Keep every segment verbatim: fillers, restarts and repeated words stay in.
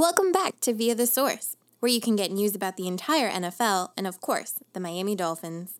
Welcome back to Via the Source, where you can get news about the entire N F L and, of course, the Miami Dolphins.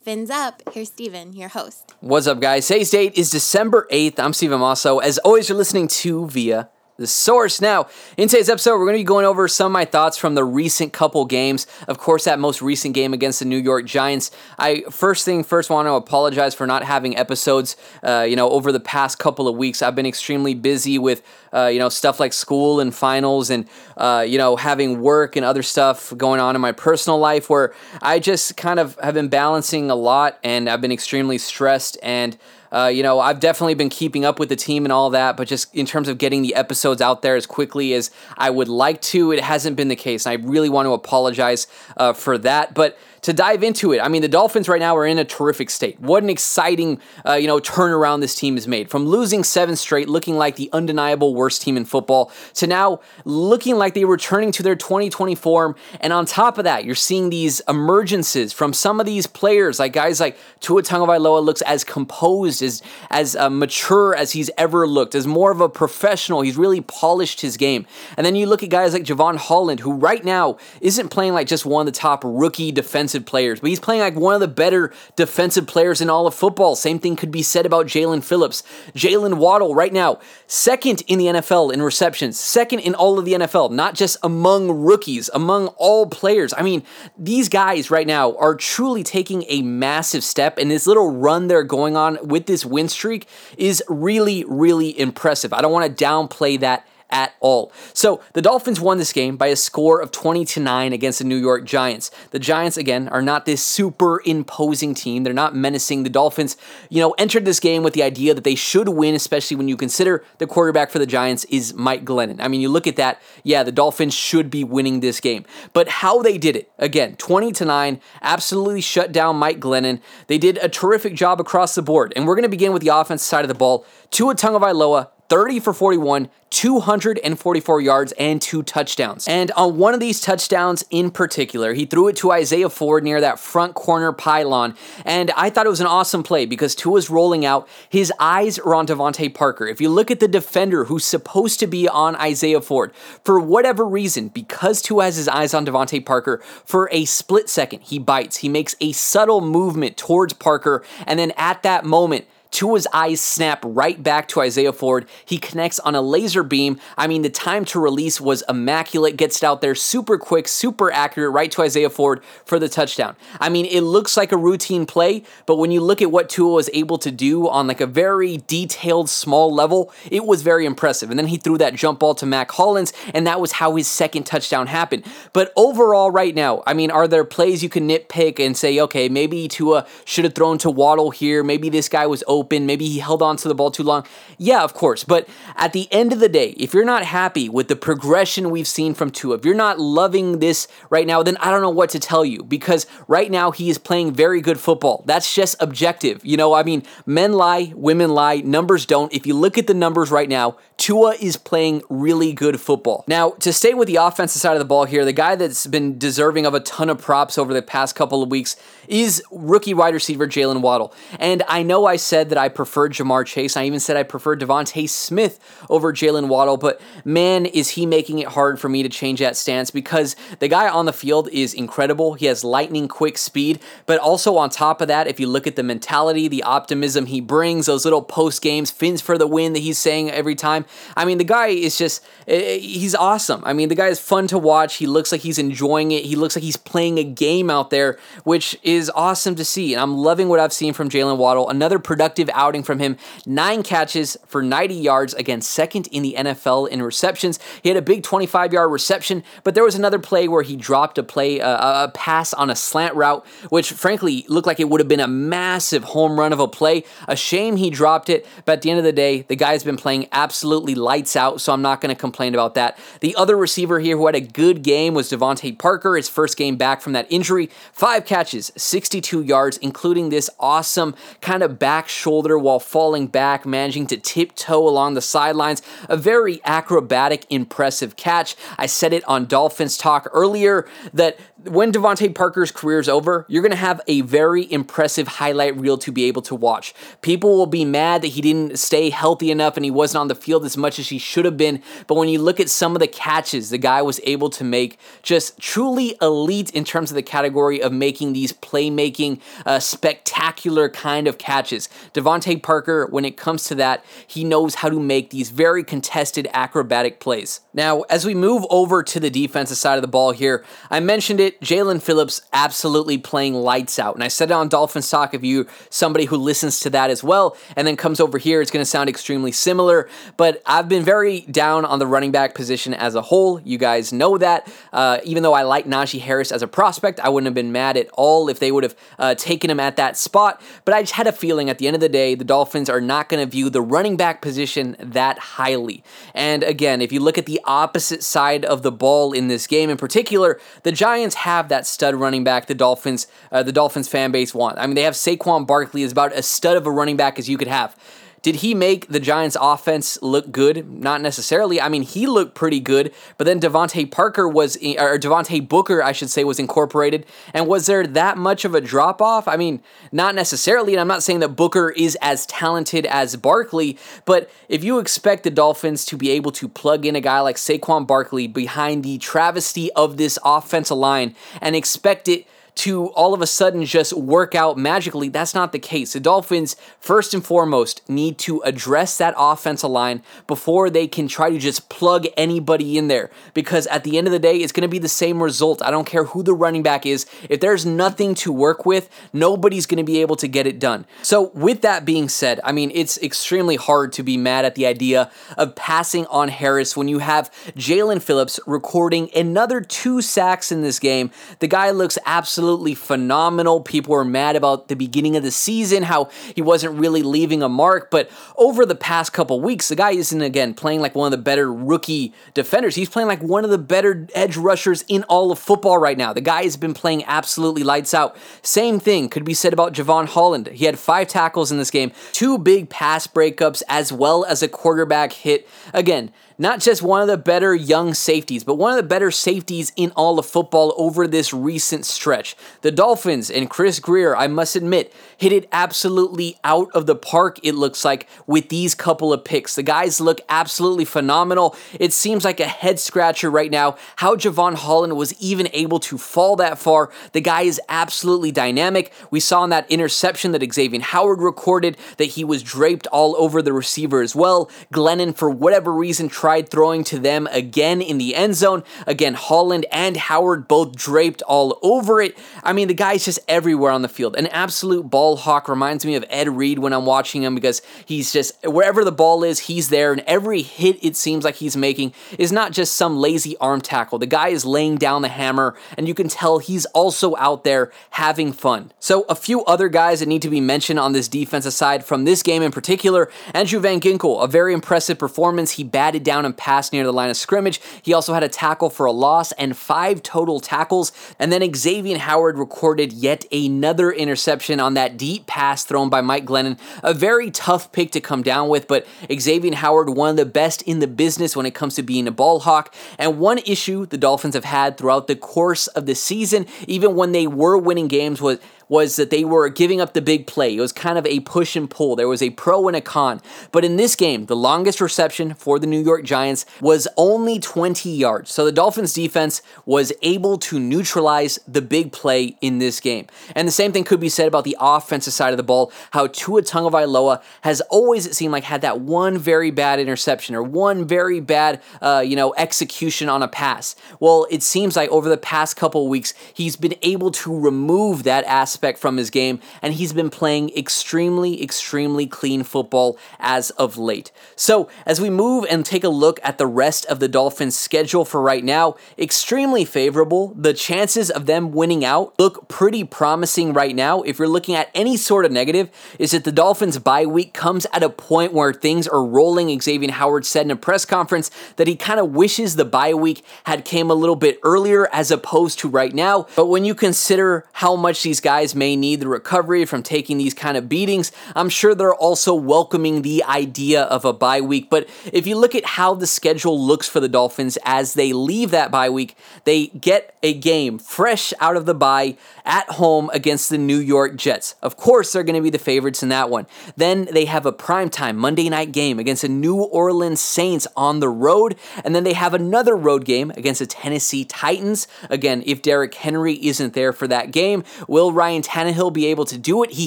Fins up. Here's Steven, your host. What's up, guys? Today's date is December eighth. I'm Steven Masso. As always, you're listening to Via the Source. Now, in today's episode, we're going to be going over some of my thoughts from the recent couple games. Of course, that most recent game against the New York Giants. I first thing first want to apologize for not having episodes, uh, you know, over the past couple of weeks. I've been extremely busy with, uh, you know, stuff like school and finals and, uh, you know, having work and other stuff going on in my personal life where I just kind of have been balancing a lot and I've been extremely stressed and Uh, you know, I've definitely been keeping up with the team and all that, but just in terms of getting the episodes out there as quickly as I would like to, it hasn't been the case, and I really want to apologize uh, for that. But to dive into it, I mean, the Dolphins right now are in a terrific state. What an exciting, uh, you know, turnaround this team has made. From losing seven straight, looking like the undeniable worst team in football, to now looking like they were returning to their twenty twenty form. And on top of that, you're seeing these emergences from some of these players, like guys like Tua Tagovailoa looks as composed, Is as uh, mature as he's ever looked, as more of a professional. He's really polished his game. And then you look at guys like Javon Holland, who right now isn't playing like just one of the top rookie defensive players, but he's playing like one of the better defensive players in all of football. Same thing could be said about Jaelan Phillips. Jalen Waddle right now, second in the N F L in receptions, second in all of the N F L, not just among rookies, among all players. I mean, these guys right now are truly taking a massive step, and this little run they're going on with this This win streak is really, really impressive. I don't want to downplay that at all. So the Dolphins won this game by a score of twenty to nine against the New York Giants. The Giants, again, are not this super imposing team. They're not menacing. The Dolphins, you know, entered this game with the idea that they should win, especially when you consider the quarterback for the Giants is Mike Glennon. I mean, you look at that, yeah, the Dolphins should be winning this game. But how they did it, again, twenty to nine, absolutely shut down Mike Glennon. They did a terrific job across the board. And we're going to begin with the offensive side of the ball. Tua Tagovailoa, thirty for forty-one, two hundred forty-four yards, and two touchdowns. And on one of these touchdowns in particular, he threw it to Isaiah Ford near that front corner pylon, and I thought it was an awesome play because Tua's rolling out. His eyes are on Devontae Parker. If you look at the defender who's supposed to be on Isaiah Ford, for whatever reason, because Tua has his eyes on Devontae Parker, for a split second, he bites. He makes a subtle movement towards Parker, and then at that moment, Tua's eyes snap right back to Isaiah Ford. He connects on a laser beam. I mean, the time to release was immaculate. Gets it out there super quick, super accurate, right to Isaiah Ford for the touchdown. I mean, it looks like a routine play, but when you look at what Tua was able to do on like a very detailed, small level, it was very impressive. And then he threw that jump ball to Mac Hollins, and that was how his second touchdown happened. But overall, right now, I mean, are there plays you can nitpick and say, okay, maybe Tua should have thrown to Waddle here. Maybe this guy was open. Open, maybe he held on to the ball too long. Yeah, of course. But at the end of the day, if you're not happy with the progression we've seen from Tua, if you're not loving this right now, then I don't know what to tell you, because right now he is playing very good football. That's just objective. You know, I mean, men lie, women lie, numbers don't. If you look at the numbers right now, Tua is playing really good football. Now, to stay with the offensive side of the ball here, the guy that's been deserving of a ton of props over the past couple of weeks is rookie wide receiver Jalen Waddle. And I know I said that that I preferred Jamar Chase. I even said I preferred Devontae Smith over Jalen Waddle, but man, is he making it hard for me to change that stance, because the guy on the field is incredible. He has lightning quick speed, but also on top of that, if you look at the mentality, the optimism he brings, those little post games, fins for the win that he's saying every time. I mean, the guy is just, he's awesome. I mean, the guy is fun to watch. He looks like he's enjoying it. He looks like he's playing a game out there, which is awesome to see. And I'm loving what I've seen from Jalen Waddle. Another productive outing from him. Nine catches for ninety yards, again, second in the N F L in receptions. He had a big twenty-five-yard reception, but there was another play where he dropped a play, uh, a pass on a slant route, which frankly looked like it would have been a massive home run of a play. A shame he dropped it, but at the end of the day, the guy's been playing absolutely lights out, so I'm not going to complain about that. The other receiver here who had a good game was Devontae Parker, his first game back from that injury. Five catches, sixty-two yards, including this awesome kind of back shoulder while falling back, managing to tiptoe along the sidelines. A very acrobatic, impressive catch. I said it on Dolphins Talk earlier that when Devontae Parker's career is over, you're going to have a very impressive highlight reel to be able to watch. People will be mad that he didn't stay healthy enough and he wasn't on the field as much as he should have been, but when you look at some of the catches the guy was able to make, just truly elite in terms of the category of making these playmaking, uh, spectacular kind of catches. Devontae Parker, when it comes to that, he knows how to make these very contested acrobatic plays. Now, as we move over to the defensive side of the ball here, I mentioned it, Jaelan Phillips absolutely playing lights out. And I said it on Dolphins Talk, if you're somebody who listens to that as well and then comes over here, it's going to sound extremely similar. But I've been very down on the running back position as a whole. You guys know that. Uh, even though I like Najee Harris as a prospect, I wouldn't have been mad at all if they would have uh, taken him at that spot. But I just had a feeling at the end of the day, the Dolphins are not going to view the running back position that highly. And again, if you look at the opposite side of the ball in this game in particular, the Giants have that stud running back the Dolphins, uh, the Dolphins fan base want. I mean, they have Saquon Barkley is about as stud of a running back as you could have. Did he make the Giants' offense look good? Not necessarily. I mean, he looked pretty good, but then Devontae Parker was, or Devontae Booker, I should say, was incorporated. And was there that much of a drop-off? I mean, not necessarily, and I'm not saying that Booker is as talented as Barkley, but if you expect the Dolphins to be able to plug in a guy like Saquon Barkley behind the travesty of this offensive line and expect it to all of a sudden just work out magically, that's not the case. The Dolphins, first and foremost, need to address that offensive line before they can try to just plug anybody in there, because at the end of the day, it's going to be the same result. I don't care who the running back is. If there's nothing to work with, nobody's going to be able to get it done. So with that being said, I mean, it's extremely hard to be mad at the idea of passing on Harris when you have Jaelan Phillips recording another two sacks in this game. The guy looks absolutely Absolutely phenomenal. People were mad about the beginning of the season, how he wasn't really leaving a mark, but over the past couple weeks, the guy isn't, again, playing like one of the better rookie defenders. He's playing like one of the better edge rushers in all of football right now. The guy has been playing absolutely lights out. Same thing could be said about Javon Holland. He had five tackles in this game, two big pass breakups, as well as a quarterback hit. Again, not just one of the better young safeties, but one of the better safeties in all of football over this recent stretch. The Dolphins and Chris Greer, I must admit, hit it absolutely out of the park, it looks like, with these couple of picks. The guys look absolutely phenomenal. It seems like a head-scratcher right now how Javon Holland was even able to fall that far. The guy is absolutely dynamic. We saw in that interception that Xavier Howard recorded that he was draped all over the receiver as well. Glennon, for whatever reason, tried throwing to them again in the end zone. Again, Holland and Howard both draped all over it. I mean, the guy's just everywhere on the field. An absolute ball hawk. Reminds me of Ed Reed when I'm watching him, because he's just, wherever the ball is, he's there, and every hit it seems like he's making is not just some lazy arm tackle. The guy is laying down the hammer, and you can tell he's also out there having fun. So a few other guys that need to be mentioned on this defensive side from this game in particular, Andrew Van Ginkel, a very impressive performance. He batted down and pass near the line of scrimmage. He also had a tackle for a loss and five total tackles. And then Xavier Howard recorded yet another interception on that deep pass thrown by Mike Glennon. A very tough pick to come down with, but Xavier Howard, one of the best in the business when it comes to being a ball hawk. And one issue the Dolphins have had throughout the course of the season, even when they were winning games, was was that they were giving up the big play. It was kind of a push and pull. There was a pro and a con. But in this game, the longest reception for the New York Giants was only twenty yards. So the Dolphins defense was able to neutralize the big play in this game. And the same thing could be said about the offensive side of the ball, how Tua Tagovailoa has always, it seemed like, had that one very bad interception or one very bad, uh, you know, execution on a pass. Well, it seems like over the past couple of weeks, he's been able to remove that aspect from his game, and he's been playing extremely, extremely clean football as of late. So as we move and take a look at the rest of the Dolphins' schedule for right now, extremely favorable. The chances of them winning out look pretty promising right now. If you're looking at any sort of negative, is that the Dolphins' bye week comes at a point where things are rolling. Xavier Howard said in a press conference that he kind of wishes the bye week had came a little bit earlier as opposed to right now. But when you consider how much these guys guys may need the recovery from taking these kind of beatings. I'm sure they're also welcoming the idea of a bye week, but if you look at how the schedule looks for the Dolphins as they leave that bye week, they get a game fresh out of the bye at home against the New York Jets. Of course, they're going to be the favorites in that one. Then they have a primetime Monday night game against the New Orleans Saints on the road, and then they have another road game against the Tennessee Titans. Again, if Derrick Henry isn't there for that game, will Ryan Tannehill be able to do it? He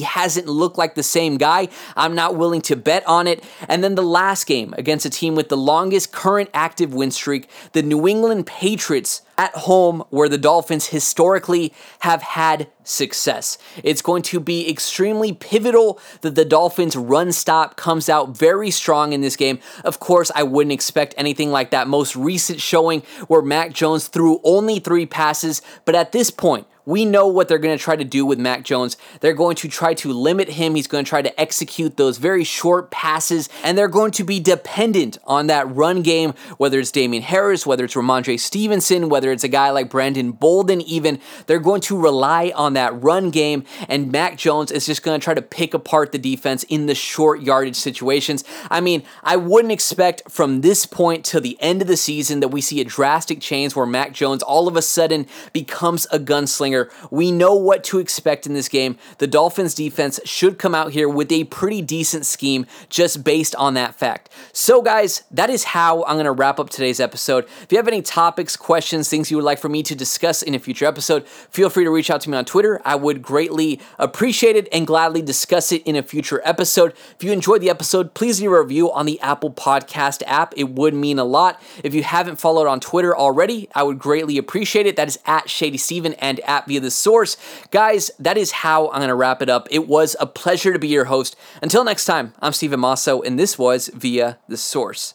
hasn't looked like the same guy. I'm not willing to bet on it. And then the last game against a team with the longest current active win streak, the New England Patriots, at home, where the Dolphins historically have had success. It's going to be extremely pivotal that the Dolphins' run stop comes out very strong in this game. Of course, I wouldn't expect anything like that most recent showing where Mac Jones threw only three passes, but at this point, we know what they're going to try to do with Mac Jones. They're going to try to limit him. He's going to try to execute those very short passes, and they're going to be dependent on that run game, whether it's Damien Harris, whether it's Ramondre Stevenson, whether it's a guy like Brandon Bolden even. They're going to rely on that run game, and Mac Jones is just going to try to pick apart the defense in the short yardage situations. I mean, I wouldn't expect from this point to the end of the season that we see a drastic change where Mac Jones all of a sudden becomes a gunslinger. We know what to expect in this game. The Dolphins defense should come out here with a pretty decent scheme just based on that fact. So guys, that is how I'm going to wrap up today's episode. If you have any topics, questions, things you would like for me to discuss in a future episode, feel free to reach out to me on Twitter. I would greatly appreciate it and gladly discuss it in a future episode. If you enjoyed the episode, please leave a review on the Apple Podcast app. It would mean a lot. If you haven't followed on Twitter already, I would greatly appreciate it. That is at ShadySteven and at Via the Source. Guys, that is how I'm going to wrap it up. It was a pleasure to be your host. Until next time, I'm Steven Masso, and this was Via the Source.